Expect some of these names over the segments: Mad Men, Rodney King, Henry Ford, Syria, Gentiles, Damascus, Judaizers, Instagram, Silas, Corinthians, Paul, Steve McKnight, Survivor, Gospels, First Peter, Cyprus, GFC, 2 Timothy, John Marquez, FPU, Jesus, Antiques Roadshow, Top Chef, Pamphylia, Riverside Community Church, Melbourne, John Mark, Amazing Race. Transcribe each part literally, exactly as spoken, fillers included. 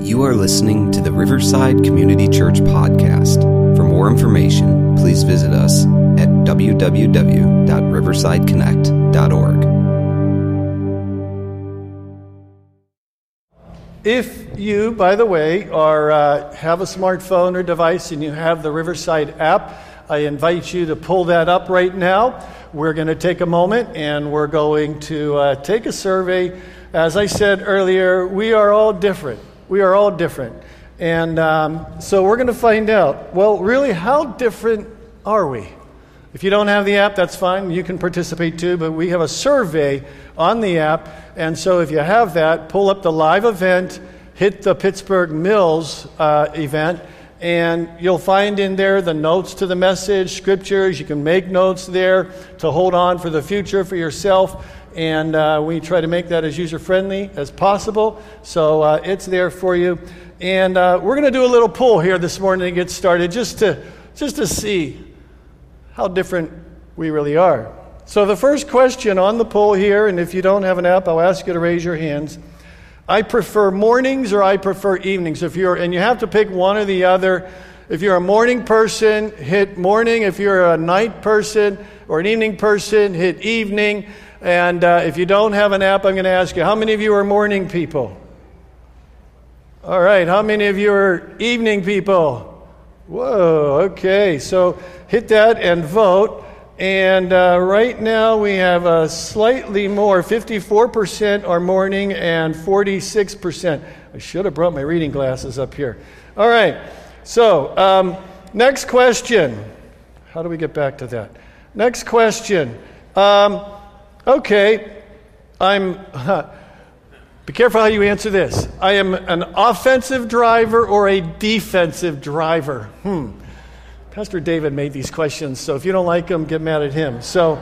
You are listening to the Riverside Community Church podcast. For more information, please visit us at w w w dot riverside connect dot org. If you, by the way, are uh, have a smartphone or device and you have the Riverside app, I invite you to pull that up right now. We're going to take a moment and we're going to uh, take a survey. As I said earlier, we are all different. We are all different. And um, so we're going to find out, well, really, how different are we? If you don't have the app, that's fine. You can participate too, but we have a survey on the app. And so if you have that, pull up the live event, hit the Pittsburgh Mills uh, event, and you'll find in there the notes to the message, scriptures. You can make notes there to hold on for the future for yourself. And uh, we try to make that as user-friendly as possible. So uh, it's there for you. And uh, we're going to do a little poll here this morning to get started, just to just to see how different we really are. So the first question on the poll here, and if you don't have an app, I'll ask you to raise your hands. I prefer mornings or I prefer evenings. If you're, and you have to pick one or the other. If you're a morning person, hit morning. If you're a night person or an evening person, hit evening. And uh, if you don't have an app, I'm going to ask you, how many of you are morning people? All right, how many of you are evening people? Whoa, okay, so hit that and vote. And uh, right now we have a slightly more, fifty-four percent are morning and forty-six percent. I should have brought my reading glasses up here. All right, so um, next question. How do we get back to that? Next question. Um, Okay, I'm, huh, be careful how you answer this. I am an offensive driver or a defensive driver. Hmm. Pastor David made these questions, so if you don't like them, get mad at him. So,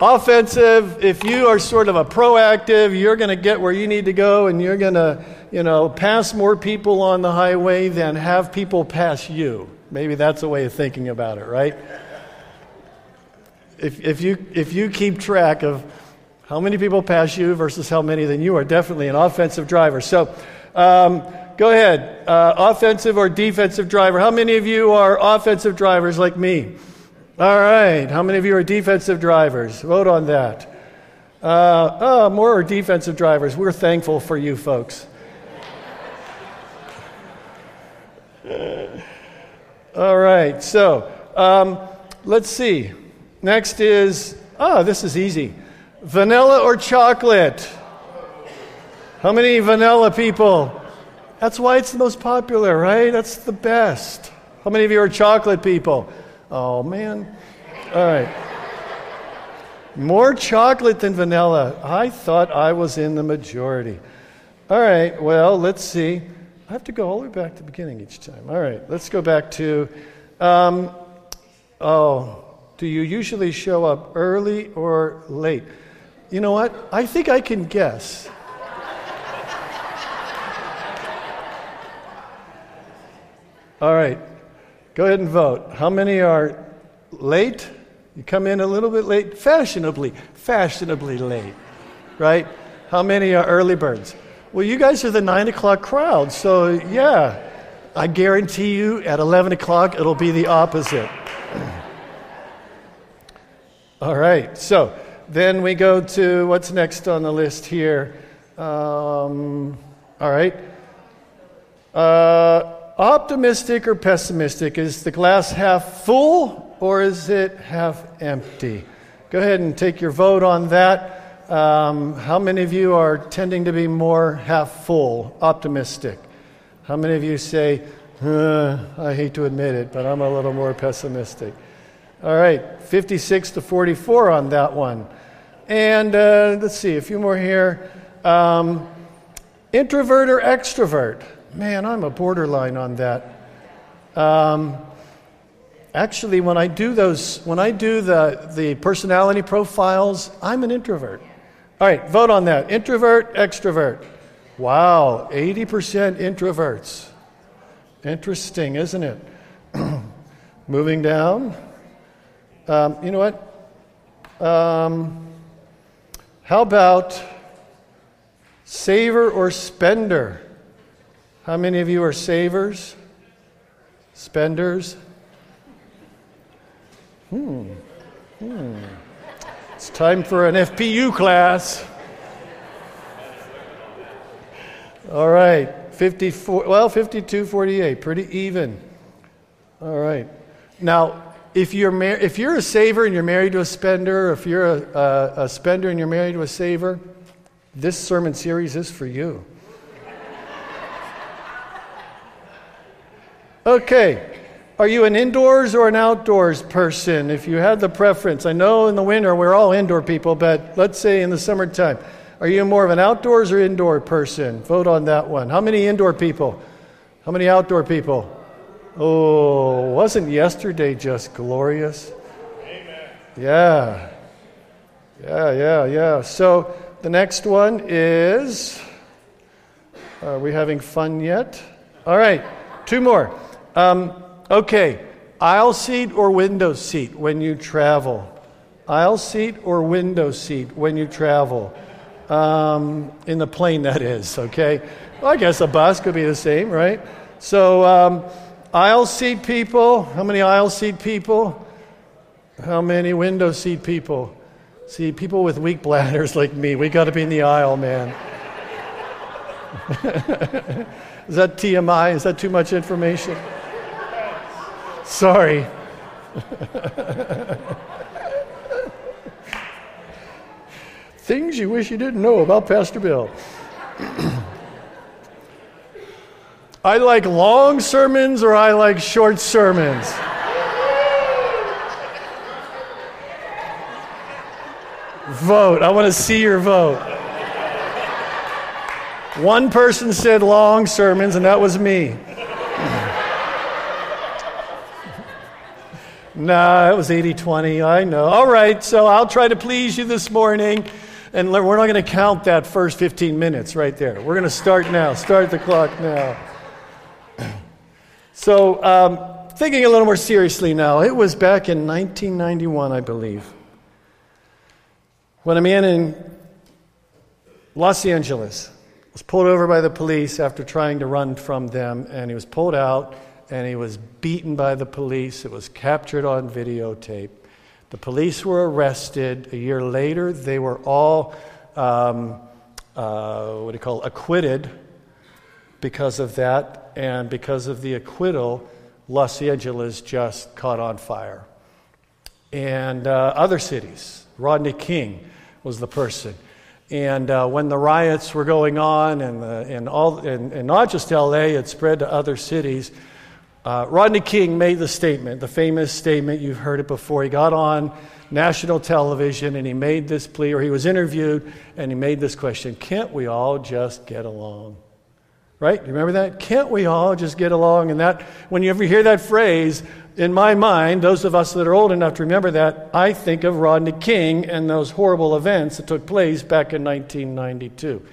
offensive, if you are sort of a proactive, you're going to get where you need to go, and you're going to, you know, pass more people on the highway than have people pass you. Maybe that's a way of thinking about it, right? If, if you if you keep track of how many people pass you versus how many, then you are definitely an offensive driver. So um, go ahead, uh, offensive or defensive driver. How many of you are offensive drivers like me? All right. How many of you are defensive drivers? Vote on that. Uh, oh, more are defensive drivers. We're thankful for you folks. All right. So um, let's see. Next is, oh, this is easy. Vanilla or chocolate? How many vanilla people? That's why it's the most popular, right? That's the best. How many of you are chocolate people? Oh, man. All right. More chocolate than vanilla. I thought I was in the majority. All right, well, let's see. I have to go all the way back to the beginning each time. All right, let's go back to, um, oh, do you usually show up early or late? You know what? I think I can guess. All right. Go ahead and vote. How many are late? You come in a little bit late? Fashionably. Fashionably late. Right? How many are early birds? Well, you guys are the nine o'clock crowd, so yeah. I guarantee you at eleven o'clock it'll be the opposite. All right, so then we go to what's next on the list here. Um, all right. Uh, optimistic or pessimistic? Is the glass half full or is it half empty? Go ahead and take your vote on that. Um, how many of you are tending to be more half full, optimistic? How many of you say, uh, I hate to admit it, but I'm a little more pessimistic? All right, fifty-six to forty-four on that one. And uh, let's see, a few more here. Um, introvert or extrovert? Man, I'm a borderline on that. Um, actually, when I do those, when I do the, the personality profiles, I'm an introvert. All right, vote on that. Introvert, extrovert. Wow, eighty percent introverts. Interesting, isn't it? Moving down. Um, you know what? Um, how about Saver or spender? How many of you are savers? Spenders? Hmm. Hmm. It's time for an F P U class. All right. fifty-four, well, fifty-two forty-eight, pretty even. All right. Now, if you're mar- if you're a saver and you're married to a spender, or if you're a, a, a spender and you're married to a saver, this sermon series is for you. Okay. Are you an indoors or an outdoors person? If you had the preference, I know in the winter we're all indoor people, but let's say in the summertime. Are you more of an outdoors or indoor person? Vote on that one. How many indoor people? How many outdoor people? Oh, wasn't yesterday just glorious? Amen. Yeah. Yeah, yeah, yeah. So the next one is, are we having fun yet? All right, two more. Um, okay, aisle seat or window seat when you travel? Aisle seat or window seat when you travel? Um, in the plane, that is, okay? Well, I guess a bus could be the same, right? So, um, aisle seat people, how many aisle seat people? How many window seat people? See, people with weak bladders like me, we got to be in the aisle, man. Is that T M I? Is that too much information? Sorry. Things you wish you didn't know about Pastor Bill. I like long sermons or I like short sermons. Vote. I want to see your vote. One person said long sermons, and that was me. Nah, it was eighty twenty. I know. All right, so I'll try to please you this morning. And we're not going to count that first fifteen minutes right there. We're going to start now. Start the clock now. So um, thinking a little more seriously now, it was back in nineteen ninety-one, I believe, when a man in Los Angeles was pulled over by the police after trying to run from them, and he was pulled out, and he was beaten by the police. It was captured on videotape. The police were arrested. A year later, they were all, um, uh, what do you call it, acquitted because of that. And because of the acquittal, Los Angeles just caught on fire. And uh, other cities, Rodney King was the person. And uh, when the riots were going on, and, the, and, all, and, and not just L A, it spread to other cities. Uh, Rodney King made the statement, the famous statement, you've heard it before. He got on national television and he made this plea, or he was interviewed and he made this question, can't we all just get along? Right? You remember that? Can't we all just get along? And that, when you ever hear that phrase, in my mind, those of us that are old enough to remember that, I think of Rodney King and those horrible events that took place back in nineteen ninety-two.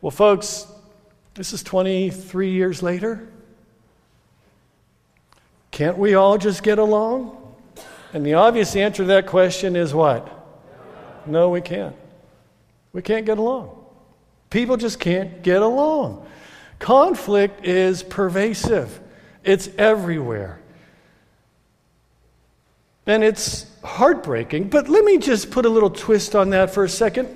Well, folks, this is twenty-three years later. Can't we all just get along? And the obvious answer to that question is what? No, we can't. We can't get along. People just can't get along. Conflict is pervasive. It's everywhere. And it's heartbreaking. But let me just put a little twist on that for a second.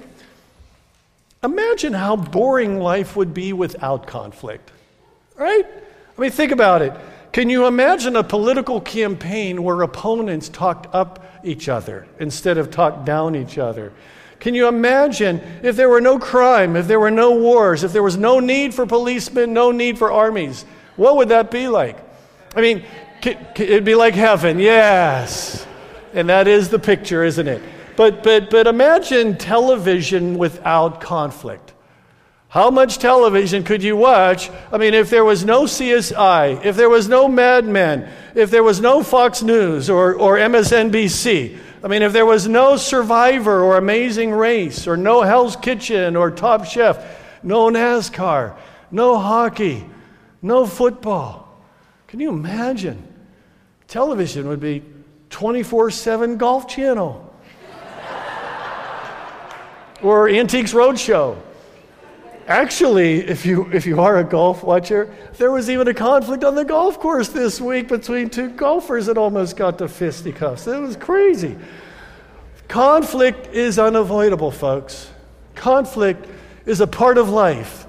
Imagine how boring life would be without conflict. Right? I mean, think about it. Can you imagine a political campaign where opponents talked up each other instead of talked down each other? Can you imagine if there were no crime, if there were no wars, if there was no need for policemen, no need for armies? What would that be like? I mean, it'd be like heaven, yes. And that is the picture, isn't it? But but but imagine television without conflict. How much television could you watch? I mean, if there was no C S I, if there was no Mad Men, if there was no Fox News or, or M S N B C, I mean, if there was no Survivor or Amazing Race or no Hell's Kitchen or Top Chef, no NASCAR, no hockey, no football. Can you imagine? Television would be twenty-four seven Golf Channel or Antiques Roadshow. Actually, if you if you are a golf watcher, there was even a conflict on the golf course this week between two golfers that almost got to fisticuffs. It was crazy. Conflict is unavoidable, folks. Conflict is a part of life.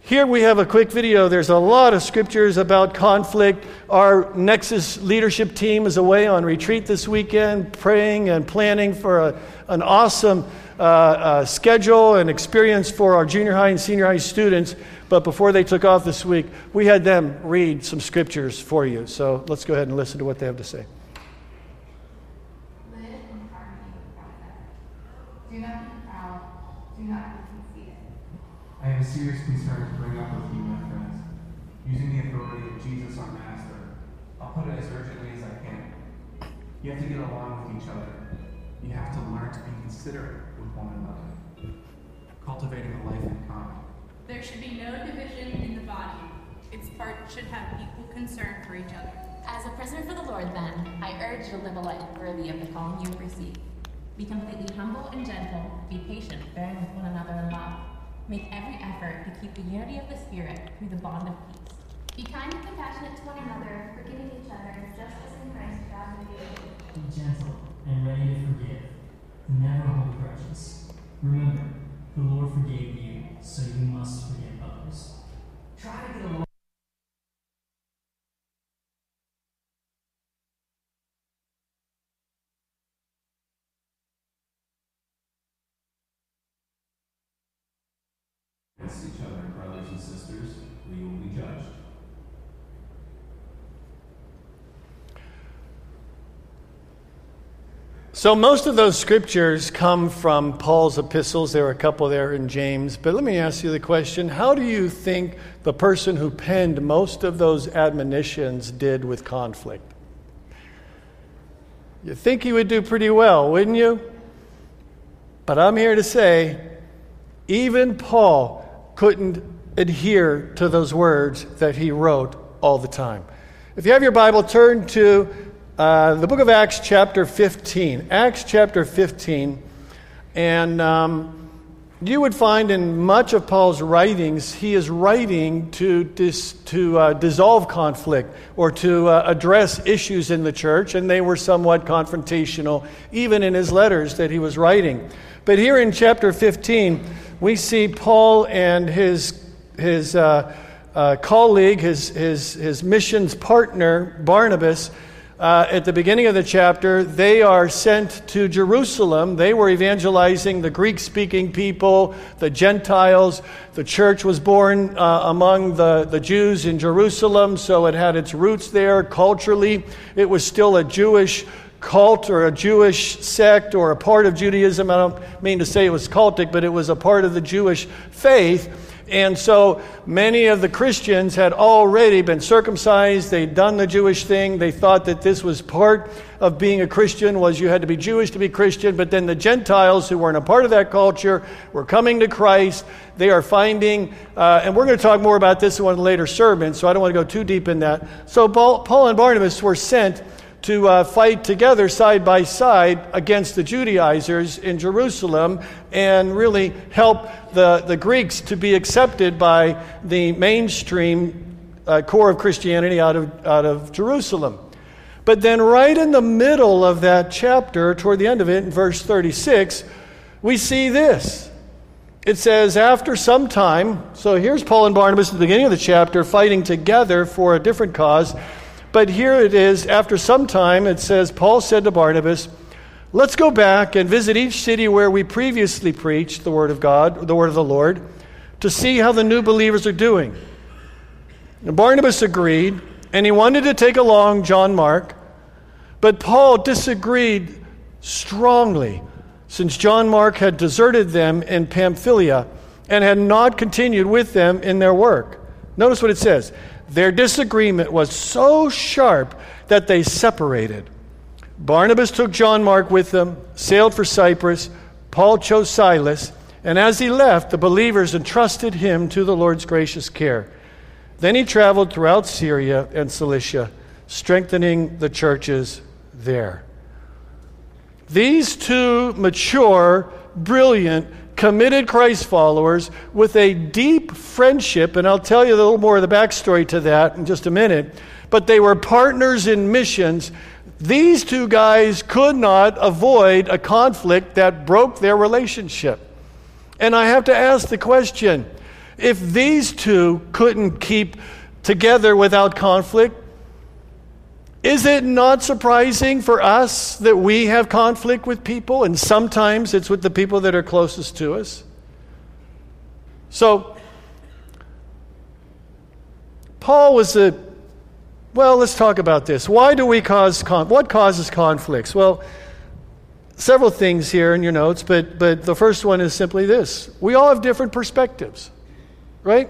Here we have a quick video. There's a lot of scriptures about conflict. Our Nexus leadership team is away on retreat this weekend, praying and planning for a, an awesome uh, uh, schedule and experience for our junior high and senior high students. But before they took off this week, we had them read some scriptures for you. So let's go ahead and listen to what they have to say. Live in harmony with one another. Do not be proud. Do not be conceited. I have a serious concern to bring up with you, my friends. Using the authority of Jesus our Master, I'll put it as urgently as I can. You have to get along with each other. You have to learn to be considerate with one another, cultivating a life in common. There should be no division in the body. Its parts should have equal concern for each other. As a prisoner for the Lord, then, I urge you to live a life worthy of the calling you have received. Be completely humble and gentle. Be patient, bearing with one another in love. Make every effort to keep the unity of the Spirit through the bond of peace. Be kind and compassionate to one another, forgiving each other, just as in Christ God forgave you. Be gentle and ready to forgive. Never hold grudges. Remember, the Lord forgave you, so you must forgive others. Try to get along. Each other, brothers and sisters, we will be judged. So most of those scriptures come from Paul's epistles. There are a couple there in James. But let me ask you the question, how do you think the person who penned most of those admonitions did with conflict? You think he would do pretty well, wouldn't you? But I'm here to say, even Paul couldn't adhere to those words that he wrote all the time. If you have your Bible, turn to uh, the book of Acts chapter fifteen. Acts chapter fifteen. And um, you would find in much of Paul's writings, he is writing to, dis- to uh, dissolve conflict or to uh, address issues in the church. And they were somewhat confrontational, even in his letters that he was writing. But here in chapter fifteen, we see Paul and his his uh, uh, colleague, his his his missions partner, Barnabas, uh, at the beginning of the chapter. They are sent to Jerusalem. They were evangelizing the Greek-speaking people, the Gentiles. The church was born uh, among the, the Jews in Jerusalem, so it had its roots there culturally. It was still a Jewish cult or a Jewish sect or a part of Judaism. I don't mean to say it was cultic, but it was a part of the Jewish faith. And so many of the Christians had already been circumcised. They'd done the Jewish thing. They thought that this was part of being a Christian, was you had to be Jewish to be Christian. But then the Gentiles, who weren't a part of that culture, were coming to Christ. They are finding, uh, and we're going to talk more about this in one of the later sermons, so I don't want to go too deep in that. So Paul, Paul and Barnabas were sent to uh, fight together side by side against the Judaizers in Jerusalem and really help the, the Greeks to be accepted by the mainstream uh, core of Christianity out of, out of Jerusalem. But then right in the middle of that chapter, toward the end of it, in verse thirty-six, we see this. It says, after some time, so here's Paul and Barnabas at the beginning of the chapter fighting together for a different cause. But here it is, after some time, it says, Paul said to Barnabas, let's go back and visit each city where we previously preached the word of God, the word of the Lord, to see how the new believers are doing. And Barnabas agreed, and he wanted to take along John Mark, but Paul disagreed strongly, since John Mark had deserted them in Pamphylia and had not continued with them in their work. Notice what it says. Their disagreement was so sharp that they separated. Barnabas took John Mark with them, sailed for Cyprus. Paul chose Silas, and as he left, the believers entrusted him to the Lord's gracious care. Then he traveled throughout Syria and Cilicia, strengthening the churches there. These two mature, brilliant committed Christ followers with a deep friendship, and I'll tell you a little more of the backstory to that in just a minute, but they were partners in missions. These two guys could not avoid a conflict that broke their relationship. And I have to ask the question, if these two couldn't keep together without conflict, is it not surprising for us that we have conflict with people? And sometimes it's with the people that are closest to us. So, Paul was a, well, let's talk about this. Why do we cause, con- what causes conflicts? Well, several things here in your notes, but, but the first one is simply this. We all have different perspectives, right?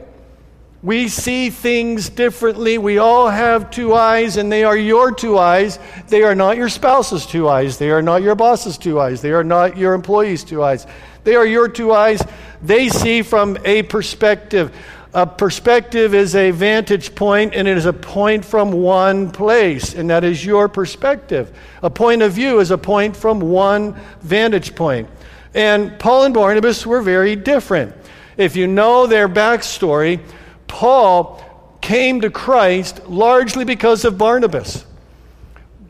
We see things differently. We all have two eyes, and they are your two eyes. They are not your spouse's two eyes. They are not your boss's two eyes. They are not your employee's two eyes. They are your two eyes. They see from a perspective. A perspective is a vantage point, and it is a point from one place, and that is your perspective. A point of view is a point from one vantage point. And Paul and Barnabas were very different. If you know their backstory, Paul came to Christ largely because of Barnabas.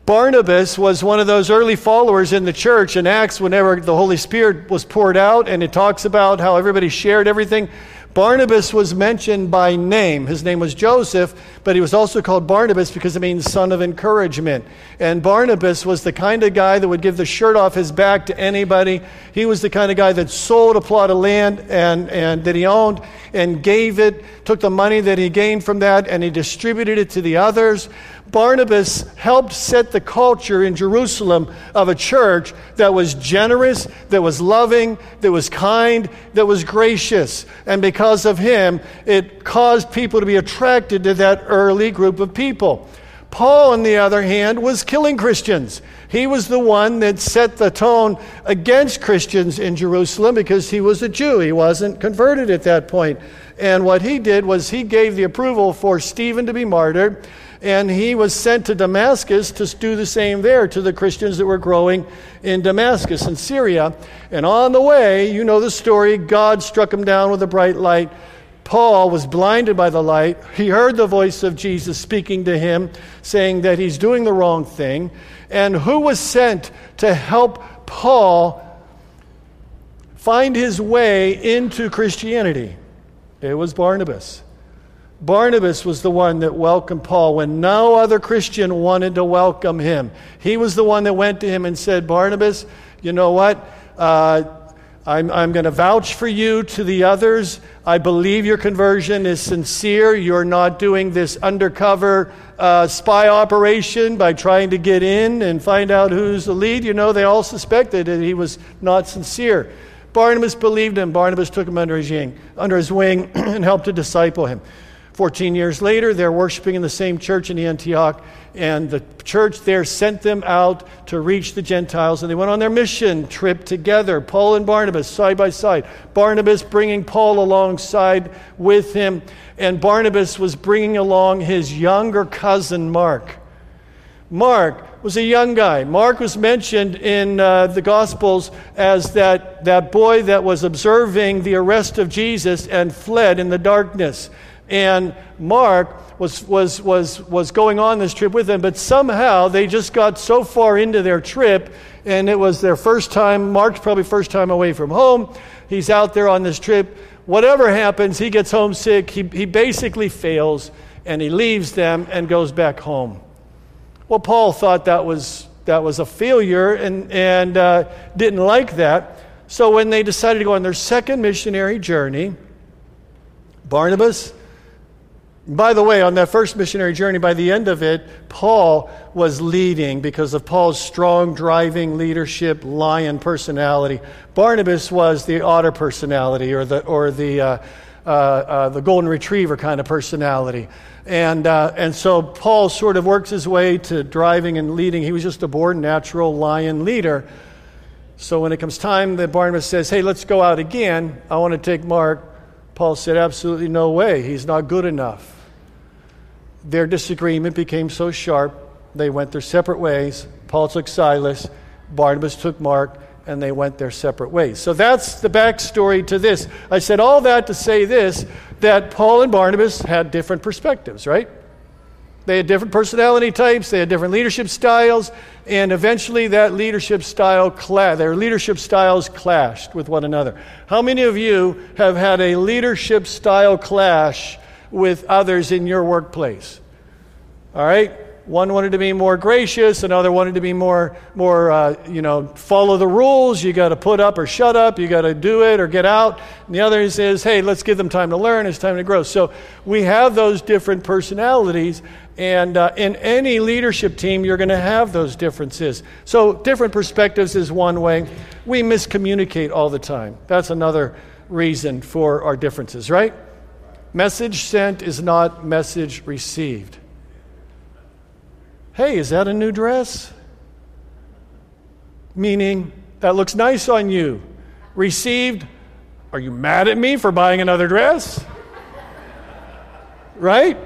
Barnabas was one of those early followers in the church in Acts whenever the Holy Spirit was poured out, and it talks about how everybody shared everything. Barnabas was mentioned by name. His name was Joseph, but he was also called Barnabas because it means son of encouragement. And Barnabas was the kind of guy that would give the shirt off his back to anybody. He was the kind of guy that sold a plot of land and, and that he owned and gave it, took the money that he gained from that, and he distributed it to the others. Barnabas helped set the culture in Jerusalem of a church that was generous, that was loving, that was kind, that was gracious. And because of him, it caused people to be attracted to that early group of people. Paul, on the other hand, was killing Christians. He was the one that set the tone against Christians in Jerusalem because he was a Jew. He wasn't converted at that point. And what he did was he gave the approval for Stephen to be martyred, and he was sent to Damascus to do the same there to the Christians that were growing in Damascus in Syria. And on the way, you know the story, God struck him down with a bright light. Paul was blinded by the light. He heard the voice of Jesus speaking to him, saying that he's doing the wrong thing. And who was sent to help Paul find his way into Christianity? It was Barnabas. Barnabas was the one that welcomed Paul when no other Christian wanted to welcome him. He was the one that went to him and said, Barnabas, you know what? Uh, I'm, I'm going to vouch for you to the others. I believe your conversion is sincere. You're not doing this undercover uh, spy operation by trying to get in and find out who's the lead. You know, they all suspected that he was not sincere. Barnabas believed him. Barnabas took him under his wing, under his wing and helped to disciple him. Fourteen years later, they're worshiping in the same church in Antioch, and the church there sent them out to reach the Gentiles, and they went on their mission trip together, Paul and Barnabas, side by side. Barnabas bringing Paul alongside with him, and Barnabas was bringing along his younger cousin, Mark. Mark was a young guy. Mark was mentioned in uh, the Gospels as that, that boy that was observing the arrest of Jesus and fled in the darkness. And Mark was was was was going on this trip with them, but somehow they just got so far into their trip, and it was their first time. Mark's probably first time away from home. He's out there on this trip. Whatever happens, he gets homesick. He he basically fails, and he leaves them and goes back home. Well, Paul thought that was that was a failure, and and uh, didn't like that. So when they decided to go on their second missionary journey, Barnabas. By the way, on that first missionary journey, by the end of it, Paul was leading because of Paul's strong driving leadership, lion personality. Barnabas was the otter personality, or the or the uh, uh, uh, the golden retriever kind of personality, and uh, and so Paul sort of works his way to driving and leading. He was just a born natural lion leader. So when it comes time that Barnabas says, "Hey, let's go out again. I want to take Mark." Paul said, absolutely no way. He's not good enough. Their disagreement became so sharp, they went their separate ways. Paul took Silas, Barnabas took Mark, and they went their separate ways. So that's the backstory to this. I said all that to say this, that Paul and Barnabas had different perspectives, right? They had different personality types, they had different leadership styles, and eventually that leadership style cla- their leadership styles clashed with one another. How many of you have had a leadership style clash with others in your workplace? All right? One wanted to be more gracious, another wanted to be more, more uh, you know, follow the rules. You got to put up or shut up. You got to do it or get out. And the other says, hey, let's give them time to learn. It's time to grow. So we have those different personalities. And uh, in any leadership team, you're going to have those differences. So different perspectives is one way. We miscommunicate all the time. That's another reason for our differences, right? Message sent is not message received. Hey, is that a new dress? Meaning, that looks nice on you. Received, are you mad at me for buying another dress? Right?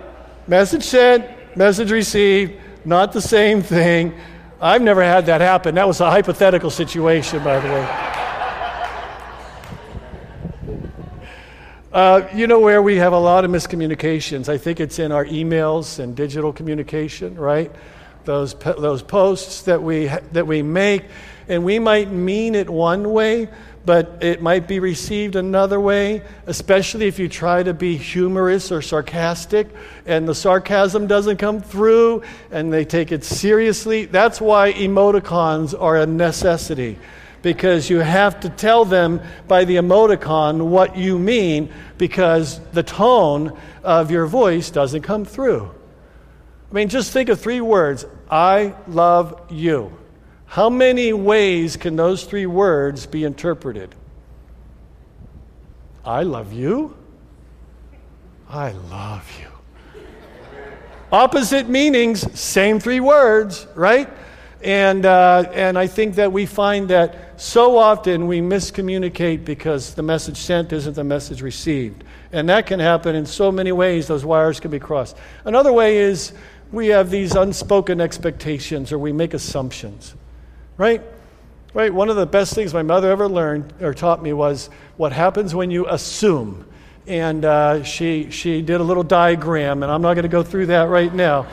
Message sent, message received, not the same thing. I've never had that happen. That was a hypothetical situation, by the way. Uh, you know where we have a lot of miscommunications? I think it's in our emails and digital communication, right? Those those posts that we that we make, and we might mean it one way, but it might be received another way, especially if you try to be humorous or sarcastic, and the sarcasm doesn't come through, and they take it seriously. That's why emoticons are a necessity, because you have to tell them by the emoticon what you mean, because the tone of your voice doesn't come through. I mean, just think of three words. I love you. How many ways can those three words be interpreted? I love you. I love you. Opposite meanings, same three words, right? And uh, and I think that we find that so often we miscommunicate because the message sent isn't the message received. And that can happen in so many ways. Those wires can be crossed. Another way is we have these unspoken expectations, or we make assumptions. Right? Right? One of the best things my mother ever learned or taught me was what happens when you assume. And uh, she she did a little diagram, and I'm not going to go through that right now.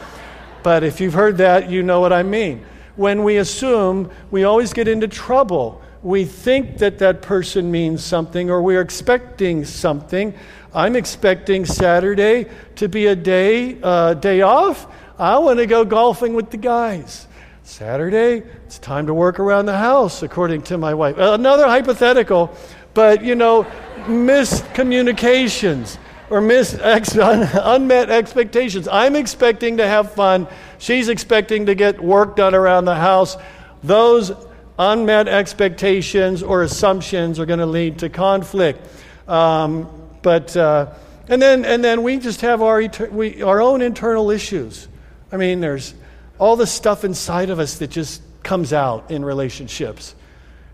But if you've heard that, you know what I mean. When we assume, we always get into trouble. We think that that person means something, or we're expecting something. I'm expecting Saturday to be a day uh, day off. I want to go golfing with the guys. Saturday, it's time to work around the house, according to my wife. Another hypothetical, but, you know, miscommunications or mis- ex- un- unmet expectations. I'm expecting to have fun. She's expecting to get work done around the house. Those unmet expectations or assumptions are going to lead to conflict. Um, but uh, and then and then we just have our eter- we, our own internal issues. I mean, there's all the stuff inside of us that just comes out in relationships.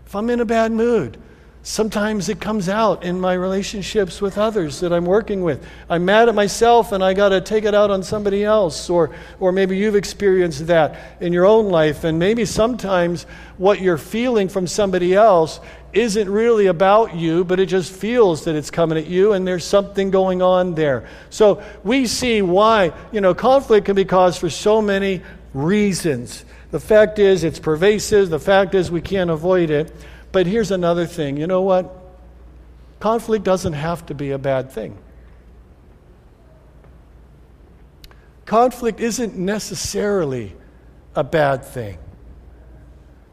If I'm in a bad mood, sometimes it comes out in my relationships with others that I'm working with. I'm mad at myself and I got to take it out on somebody else. Or or maybe you've experienced that in your own life. And maybe sometimes what you're feeling from somebody else isn't really about you, but it just feels that it's coming at you, and there's something going on there. So we see why, you know, conflict can be caused for so many reasons. The fact is it's pervasive. The fact is we can't avoid it. But here's another thing. You know what? Conflict doesn't have to be a bad thing. Conflict isn't necessarily a bad thing,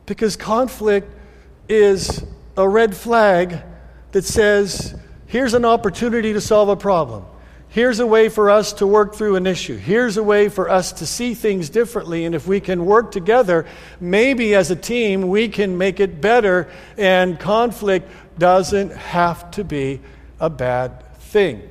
because conflict is a red flag that says, here's an opportunity to solve a problem. Here's a way for us to work through an issue. Here's a way for us to see things differently. And if we can work together, maybe as a team, we can make it better. And conflict doesn't have to be a bad thing.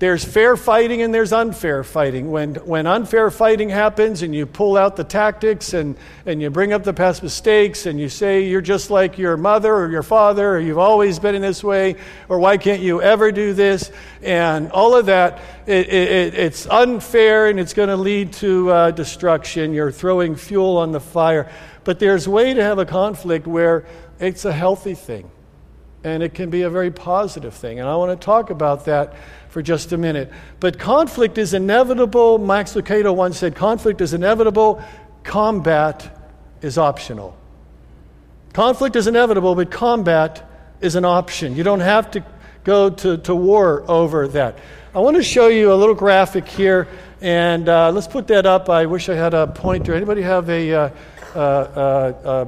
There's fair fighting and there's unfair fighting. When when unfair fighting happens and you pull out the tactics and, and you bring up the past mistakes and you say you're just like your mother or your father, or you've always been in this way, or why can't you ever do this, and all of that, it, it, it's unfair and it's going to lead to uh, destruction. You're throwing fuel on the fire. But there's a way to have a conflict where it's a healthy thing. And it can be a very positive thing. And I want to talk about that for just a minute. But conflict is inevitable. Max Lucado once said, conflict is inevitable. Combat is optional. Conflict is inevitable, but combat is an option. You don't have to go to, to war over that. I want to show you a little graphic here. And uh, let's put that up. I wish I had a pointer. Anybody have a, uh, uh, uh, uh,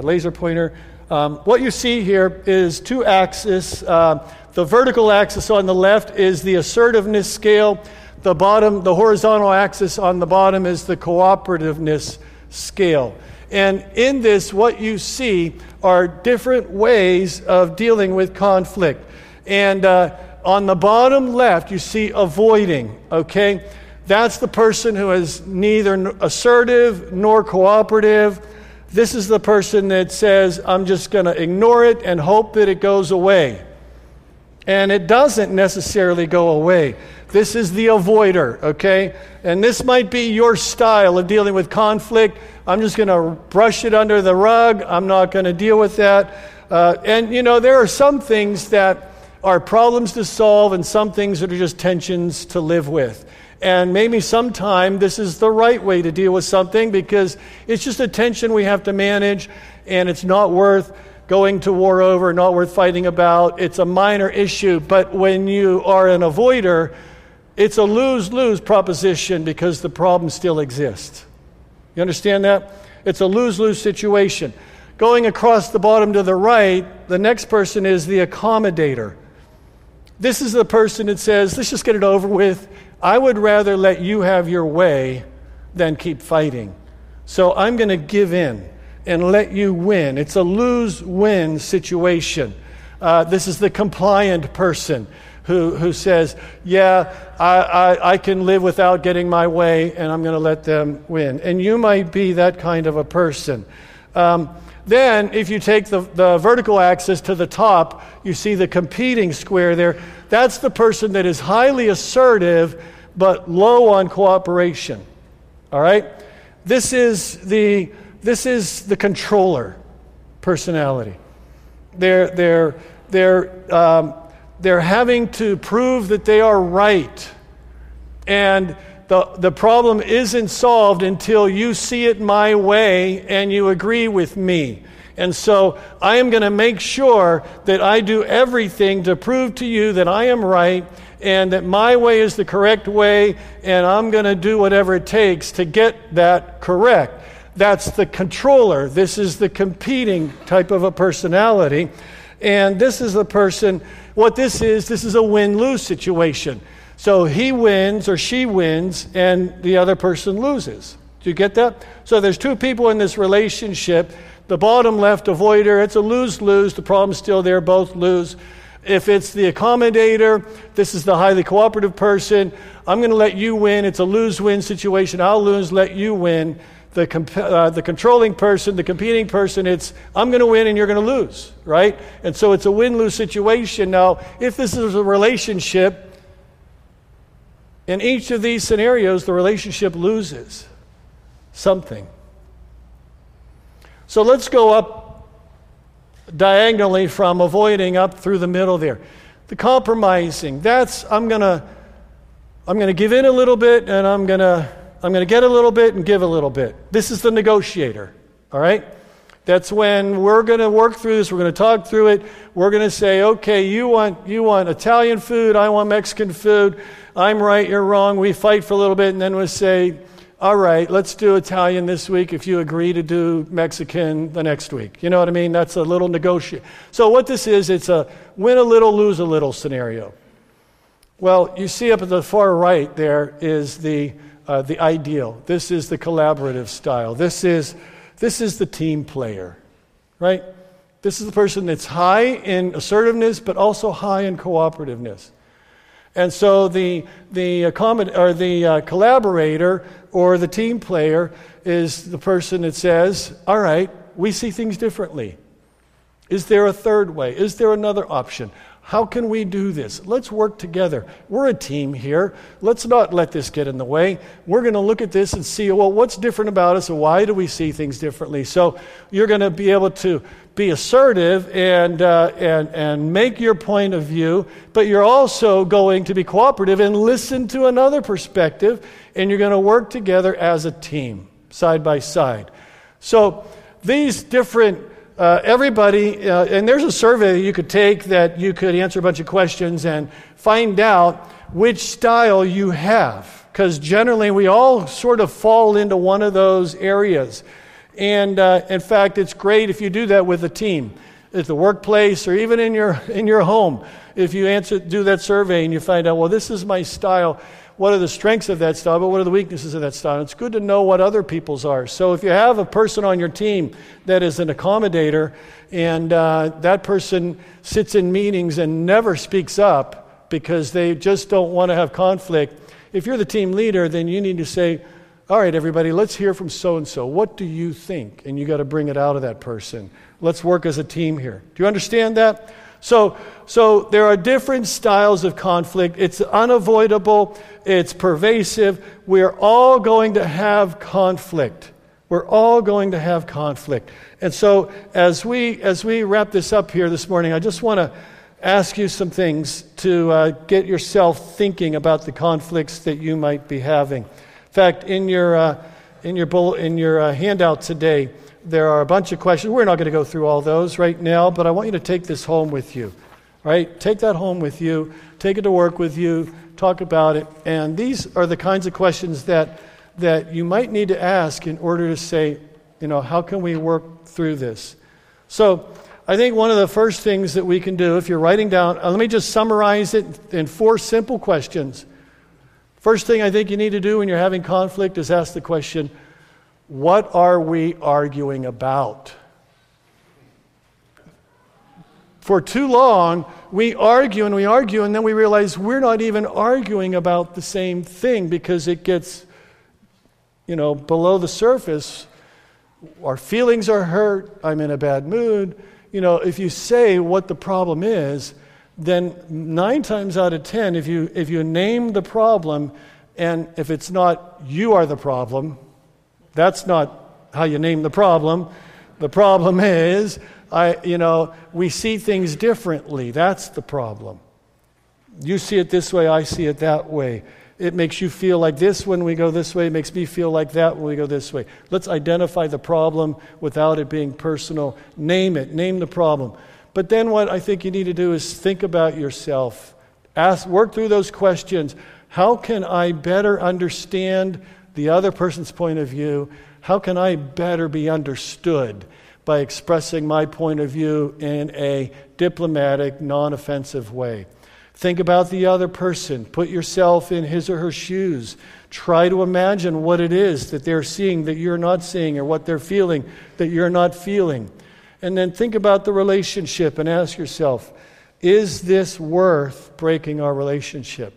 a laser pointer? Um, what you see here is two axes. Uh, the vertical axis on the left is the assertiveness scale. The bottom, the horizontal axis on the bottom is the cooperativeness scale. And in this, what you see are different ways of dealing with conflict. And uh, on the bottom left, you see avoiding, okay? That's the person who is neither assertive nor cooperative. This is the person that says, I'm just going to ignore it and hope that it goes away. And it doesn't necessarily go away. This is the avoider, okay? And this might be your style of dealing with conflict. I'm just going to brush it under the rug. I'm not going to deal with that. Uh, and, you know, there are some things that are problems to solve and some things that are just tensions to live with. And maybe sometime this is the right way to deal with something because it's just a tension we have to manage and it's not worth going to war over, not worth fighting about. It's a minor issue. But when you are an avoider, it's a lose-lose proposition because the problem still exists. You understand that? It's a lose-lose situation. Going across the bottom to the right, the next person is the accommodator. This is the person that says, let's just get it over with. I would rather let you have your way than keep fighting. So I'm going to give in and let you win. It's a lose-win situation. Uh, this is the compliant person who, who says, yeah, I, I, I can live without getting my way, and I'm going to let them win. And you might be that kind of a person. Um, then if you take the, the vertical axis to the top, you see the competing square there. That's the person that is highly assertive but low on cooperation. All right? This is the this is the controller personality. They're they're they're um, they're having to prove that they are right. And The the problem isn't solved until you see it my way and you agree with me. And so I am going to make sure that I do everything to prove to you that I am right and that my way is the correct way, and I'm going to do whatever it takes to get that correct. That's the controller. This is the competing type of a personality. And this is the person, what this is, this is a win-lose situation. So he wins or she wins and the other person loses. Do you get that? So there's two people in this relationship. The bottom left avoider, it's a lose-lose. The problem's still there, both lose. If it's the accommodator, this is the highly cooperative person. I'm going to let you win. It's a lose-win situation. I'll lose, let you win. The comp- uh, the controlling person, the competing person, it's I'm going to win and you're going to lose, right? And so it's a win-lose situation. Now, if this is a relationship, in each of these scenarios, the relationship loses something. So let's go up diagonally from avoiding up through the middle there. The compromising, that's I'm gonna I'm gonna give in a little bit and I'm gonna I'm gonna get a little bit and give a little bit. This is the negotiator, all right? That's when we're going to work through this. We're going to talk through it. We're going to say, okay, you want you want Italian food. I want Mexican food. I'm right, you're wrong. We fight for a little bit, and then we'll say, all right, let's do Italian this week if you agree to do Mexican the next week. You know what I mean? That's a little negotiate. So what this is, it's a win a little, lose a little scenario. Well, you see up at the far right there is the uh, the ideal. This is the collaborative style. This is... This is the team player, right? This is the person that's high in assertiveness, but also high in cooperativeness. And so the the accommod- or the uh, collaborator or the team player is the person that says, all right, we see things differently. Is there a third way? Is there another option? How can we do this? Let's work together. We're a team here. Let's not let this get in the way. We're going to look at this and see, well, what's different about us and why do we see things differently? So you're going to be able to be assertive and, uh, and, and make your point of view, but you're also going to be cooperative and listen to another perspective, and you're going to work together as a team, side by side. So these different Uh, everybody, uh, and there's a survey that you could take that you could answer a bunch of questions and find out which style you have, because generally we all sort of fall into one of those areas. And uh, in fact, it's great if you do that with a team, at the workplace or even in your in your home. If you answer, do that survey and you find out, well, this is my style. What are the strengths of that style, but what are the weaknesses of that style? It's good to know what other people's are. So if you have a person on your team that is an accommodator, and uh, that person sits in meetings and never speaks up because they just don't want to have conflict, if you're the team leader, then you need to say, all right, everybody, let's hear from so-and-so. What do you think? And you got to bring it out of that person. Let's work as a team here. Do you understand that? So so there are different styles of conflict. It's unavoidable. It's pervasive. We're all going to have conflict. We're all going to have conflict. And so as we as we wrap this up here this morning, I just want to ask you some things to uh, get yourself thinking about the conflicts that you might be having. In fact, in your uh, in your bull, in your uh, handout today, there are a bunch of questions. We're not going to go through all those right now, but I want you to take this home with you, right? Take that home with you. Take it to work with you. Talk about it. And these are the kinds of questions that that you might need to ask in order to say, you know, how can we work through this? So I think one of the first things that we can do, if you're writing down, let me just summarize it in four simple questions. First thing I think you need to do when you're having conflict is ask the question, what are we arguing about? For too long, we argue and we argue, and then we realize we're not even arguing about the same thing because it gets, you know, below the surface. Our feelings are hurt. I'm in a bad mood. You know, if you say what the problem is, then nine times out of ten, if you if you name the problem, and if it's not you are the problem, that's not how you name the problem. The problem is, I, you know, we see things differently. That's the problem. You see it this way, I see it that way. It makes you feel like this when we go this way. It makes me feel like that when we go this way. Let's identify the problem without it being personal. Name it. Name the problem. But then what I think you need to do is think about yourself. Ask, work through those questions. How can I better understand the other person's point of view? How can I better be understood by expressing my point of view in a diplomatic, non-offensive way? Think about the other person. Put yourself in his or her shoes. Try to imagine what it is that they're seeing that you're not seeing, or what they're feeling that you're not feeling. And then think about the relationship and ask yourself, is this worth breaking our relationship?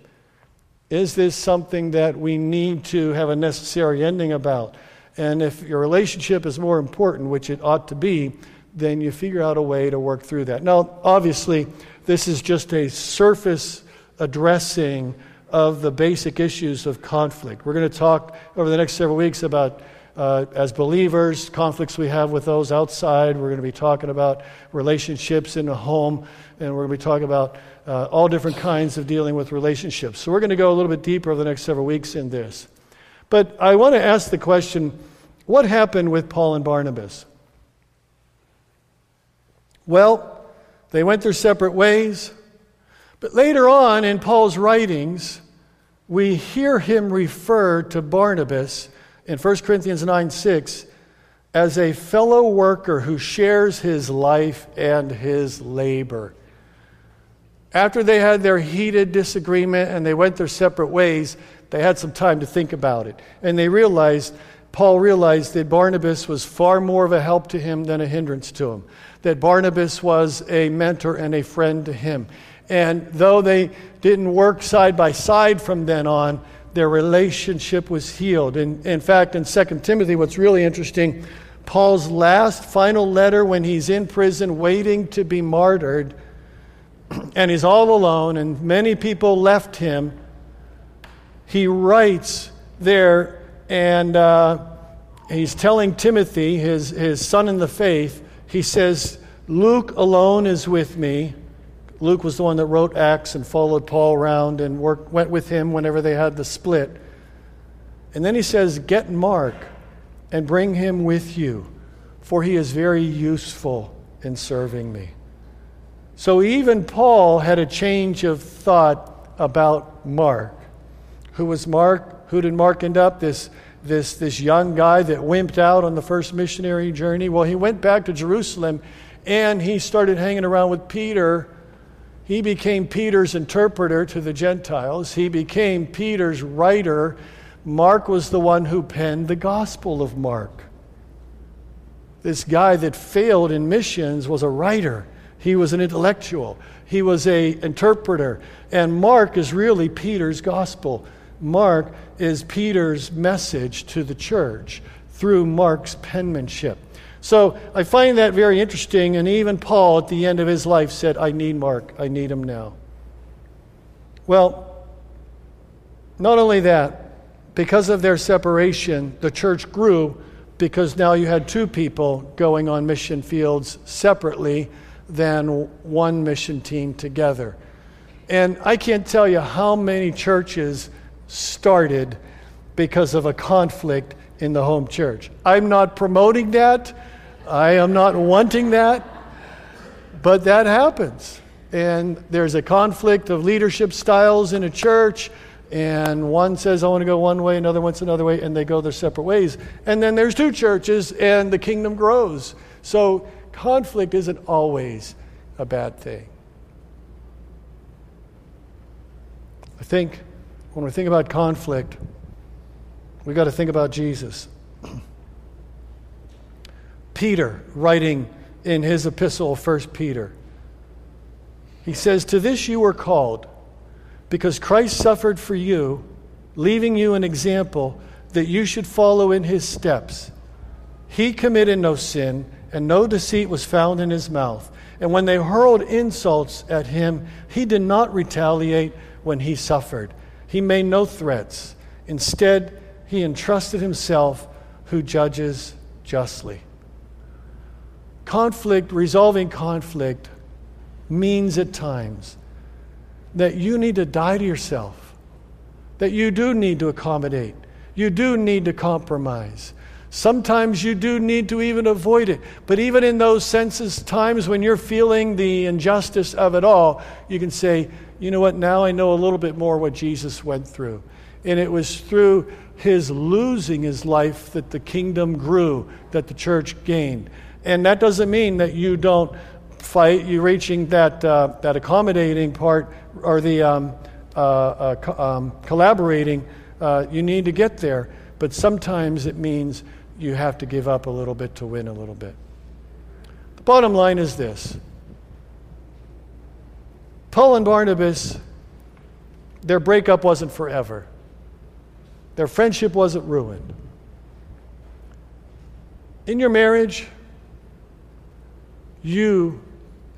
Is this something that we need to have a necessary ending about? And if your relationship is more important, which it ought to be, then you figure out a way to work through that. Now, obviously, this is just a surface addressing of the basic issues of conflict. We're going to talk over the next several weeks about, uh, as believers, conflicts we have with those outside. We're going to be talking about relationships in the home, and we're going to be talking about Uh, all different kinds of dealing with relationships. So we're going to go a little bit deeper over the next several weeks in this. But I want to ask the question, what happened with Paul and Barnabas? Well, they went their separate ways. But later on in Paul's writings, we hear him refer to Barnabas in First Corinthians nine six as a fellow worker who shares his life and his labor. After they had their heated disagreement and they went their separate ways, they had some time to think about it. And they realized, Paul realized that Barnabas was far more of a help to him than a hindrance to him. That Barnabas was a mentor and a friend to him. And though they didn't work side by side from then on, their relationship was healed. And in fact, in Second Timothy, what's really interesting, Paul's last final letter when he's in prison waiting to be martyred, and he's all alone, and many people left him. He writes there, and uh, he's telling Timothy, his, his son in the faith, he says, Luke alone is with me. Luke was the one that wrote Acts and followed Paul around and worked, went with him whenever they had the split. And then he says, get Mark and bring him with you, for he is very useful in serving me. So even Paul had a change of thought about Mark. Who was Mark? Who did Mark end up? This, this, this young guy that wimped out on the first missionary journey. Well, he went back to Jerusalem, and he started hanging around with Peter. He became Peter's interpreter to the Gentiles. He became Peter's writer. Mark was the one who penned the Gospel of Mark. This guy that failed in missions was a writer. He was an intellectual. He was an interpreter. And Mark is really Peter's gospel. Mark is Peter's message to the church through Mark's penmanship. So I find that very interesting. And even Paul at the end of his life said, I need Mark. I need him now. Well, not only that, because of their separation, the church grew because now you had two people going on mission fields separately than one mission team together. And I can't tell you how many churches started because of a conflict in the home church. I'm not promoting that. I am not wanting that. But that happens. And there's a conflict of leadership styles in a church. And one says, I want to go one way, another one's another way, and they go their separate ways. And then there's two churches, and the kingdom grows. So conflict isn't always a bad thing. I think when we think about conflict, we've got to think about Jesus. Peter, writing in his epistle, First Peter, he says, to this you were called, because Christ suffered for you, leaving you an example that you should follow in his steps. He committed no sin, and no deceit was found in his mouth. And when they hurled insults at him, he did not retaliate when he suffered. He made no threats. Instead, he entrusted himself who judges justly. Conflict, resolving conflict, means at times that you need to die to yourself, that you do need to accommodate, you do need to compromise. Sometimes you do need to even avoid it. But even in those senses, times when you're feeling the injustice of it all, you can say, you know what, now I know a little bit more what Jesus went through. And it was through his losing his life that the kingdom grew, that the church gained. And that doesn't mean that you don't fight, you're reaching that uh, that accommodating part or the um, uh, uh, co- um, collaborating. Uh, you need to get there, but sometimes it means you have to give up a little bit to win a little bit. The bottom line is this: Paul and Barnabas, their breakup wasn't forever. Their friendship wasn't ruined. In your marriage, you,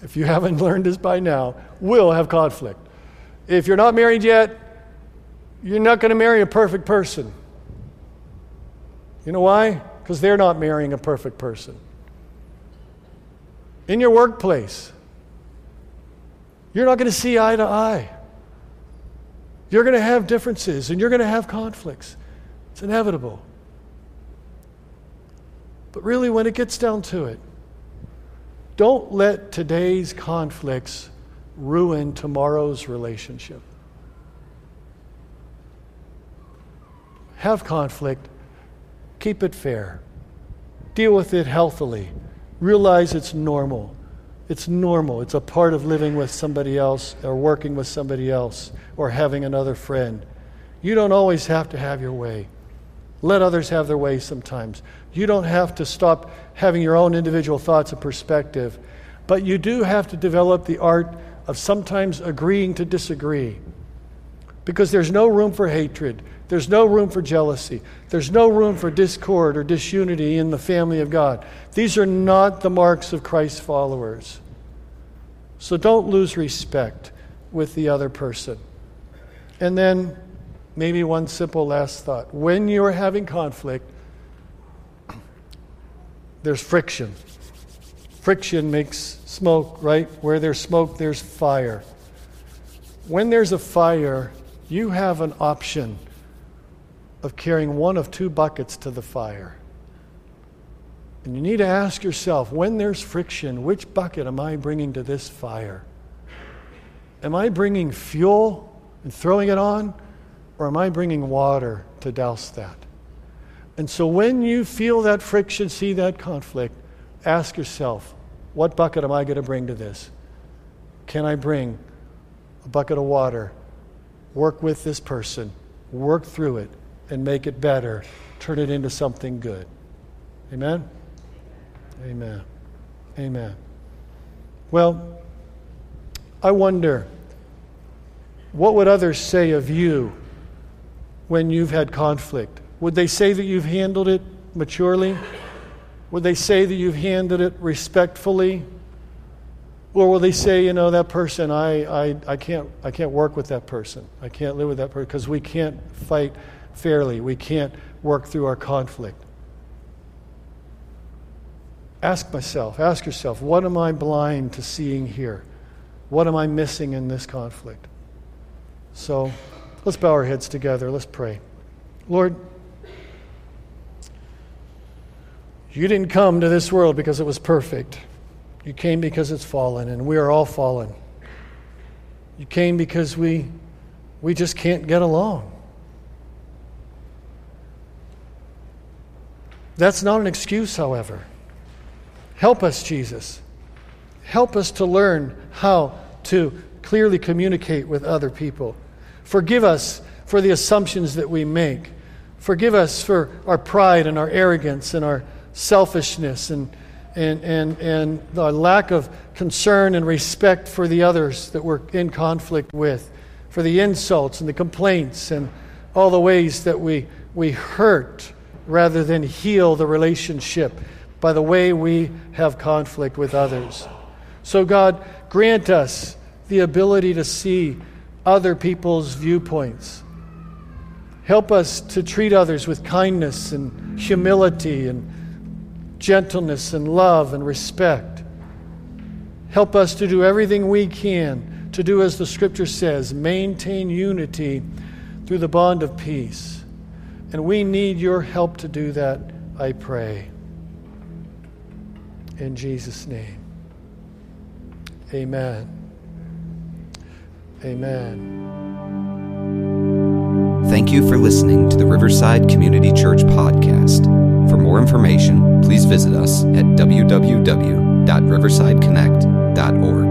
if you haven't learned this by now, will have conflict. If you're not married yet, you're not going to marry a perfect person. You know why? Because they're not marrying a perfect person. In your workplace, you're not going to see eye to eye. You're going to have differences, and you're going to have conflicts. It's inevitable. But really, when it gets down to it, don't let today's conflicts ruin tomorrow's relationship. Have conflict. Keep it fair. Deal with it healthily. Realize it's normal. It's normal. It's a part of living with somebody else or working with somebody else or having another friend. You don't always have to have your way. Let others have their way sometimes. You don't have to stop having your own individual thoughts and perspective, but you do have to develop the art of sometimes agreeing to disagree, because there's no room for hatred. There's no room for jealousy. There's no room for discord or disunity in the family of God. These are not the marks of Christ's followers. So don't lose respect with the other person. And then maybe one simple last thought. When you are having conflict, there's friction. Friction makes smoke, right? Where there's smoke, there's fire. When there's a fire, you have an option of carrying one of two buckets to the fire. And you need to ask yourself, when there's friction, which bucket am I bringing to this fire? Am I bringing fuel and throwing it on, or am I bringing water to douse that? And so when you feel that friction, see that conflict, ask yourself, what bucket am I going to bring to this? Can I bring a bucket of water, work with this person, work through it, and make it better, turn it into something good? Amen? Amen. Amen. Well, I wonder, what would others say of you when you've had conflict? Would they say that you've handled it maturely? Would they say that you've handled it respectfully? Or will they say, you know, that person, I, I, I can't I can't work with that person. I can't live with that person because we can't fight fairly. We can't work through our conflict. Ask myself, ask yourself, what am I blind to seeing here? What am I missing in this conflict? So let's bow our heads together. Let's pray. Lord, you didn't come to this world because it was perfect. You came because it's fallen, and we are all fallen. You came because we we just can't get along. That's not an excuse, however. Help us, Jesus. Help us to learn how to clearly communicate with other people. Forgive us for the assumptions that we make. Forgive us for our pride and our arrogance and our selfishness and and and, and our lack of concern and respect for the others that we're in conflict with, for the insults and the complaints and all the ways that we, we hurt rather than heal the relationship by the way we have conflict with others. So God, grant us the ability to see other people's viewpoints. Help us to treat others with kindness and humility and gentleness and love and respect. Help us to do everything we can to do as the Scripture says, maintain unity through the bond of peace. And we need your help to do that, I pray. In Jesus' name, amen. Amen. Thank you for listening to the Riverside Community Church podcast. For more information, please visit us at w w w dot riverside connect dot org.